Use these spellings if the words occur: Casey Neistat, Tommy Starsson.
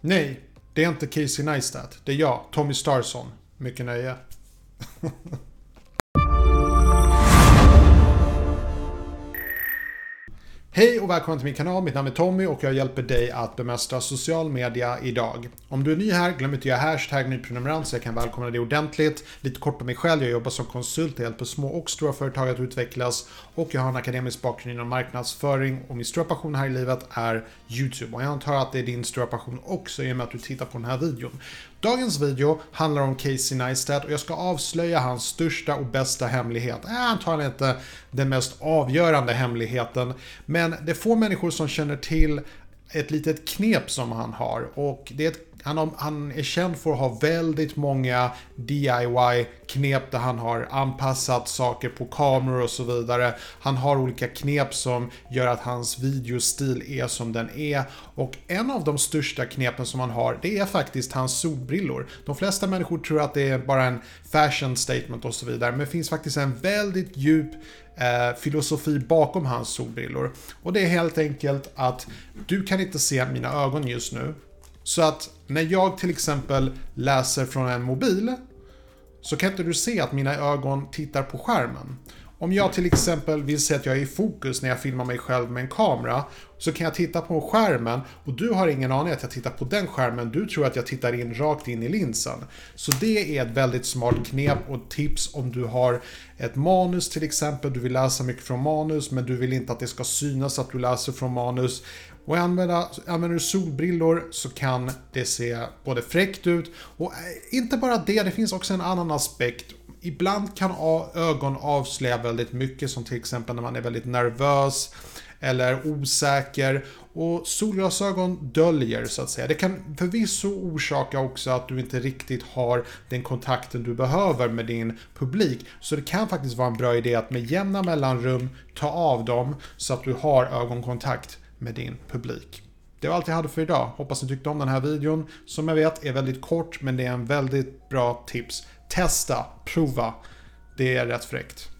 Nej, det är inte Casey Neistat. Det är jag, Tommy Starsson. Mycket nöje. Hej och välkommen till min kanal, mitt namn är Tommy och jag hjälper dig att bemästra social media idag. Om du är ny här, glöm inte att göra hashtag nyprenumerant så jag kan välkomna dig ordentligt. Lite kort om mig själv, jag jobbar som konsult, jag hjälper små och stora företag att utvecklas och jag har en akademisk bakgrund inom marknadsföring och min stora passion här i livet är YouTube. Och jag antar att det är din stora passion också i och med att du tittar på den här videon. Dagens video handlar om Casey Neistat och jag ska avslöja hans största och bästa hemlighet. Antagligen inte den mest avgörande hemligheten, men det är få människor som känner till ett litet knep som han har och det är han är känd för att ha väldigt många DIY-knep där han har anpassat saker på kameror och så vidare. Han har olika knep som gör att hans videostil är som den är. Och en av de största knepen som han har, det är faktiskt hans solbrillor. De flesta människor tror att det är bara en fashion statement och så vidare. Men det finns faktiskt en väldigt djup filosofi bakom hans solbrillor. Och det är helt enkelt att du kan inte se mina ögon just nu. Så att när jag till exempel läser från en mobil så kan inte du se att mina ögon tittar på skärmen. Om jag till exempel vill se att jag är i fokus när jag filmar mig själv med en kamera så kan jag titta på skärmen och du har ingen aning att jag tittar på den skärmen. Du tror att jag tittar in rakt in i linsen. Så det är ett väldigt smart knep och tips om du har ett manus till exempel. Du vill läsa mycket från manus men du vill inte att det ska synas att du läser från manus. Och använder du solbrillor så kan det se både fräckt ut och inte bara det, det finns också en annan aspekt. Ibland kan ögon avslöja väldigt mycket som till exempel när man är väldigt nervös eller osäker och solglasögon döljer så att säga. Det kan förvisso orsaka också att du inte riktigt har den kontakten du behöver med din publik så det kan faktiskt vara en bra idé att med jämna mellanrum ta av dem så att du har ögonkontakt med din publik. Det var allt jag hade för idag. Hoppas ni tyckte om den här videon som jag vet är väldigt kort men det är en väldigt bra tips. Testa, prova. Det är rätt fräckt.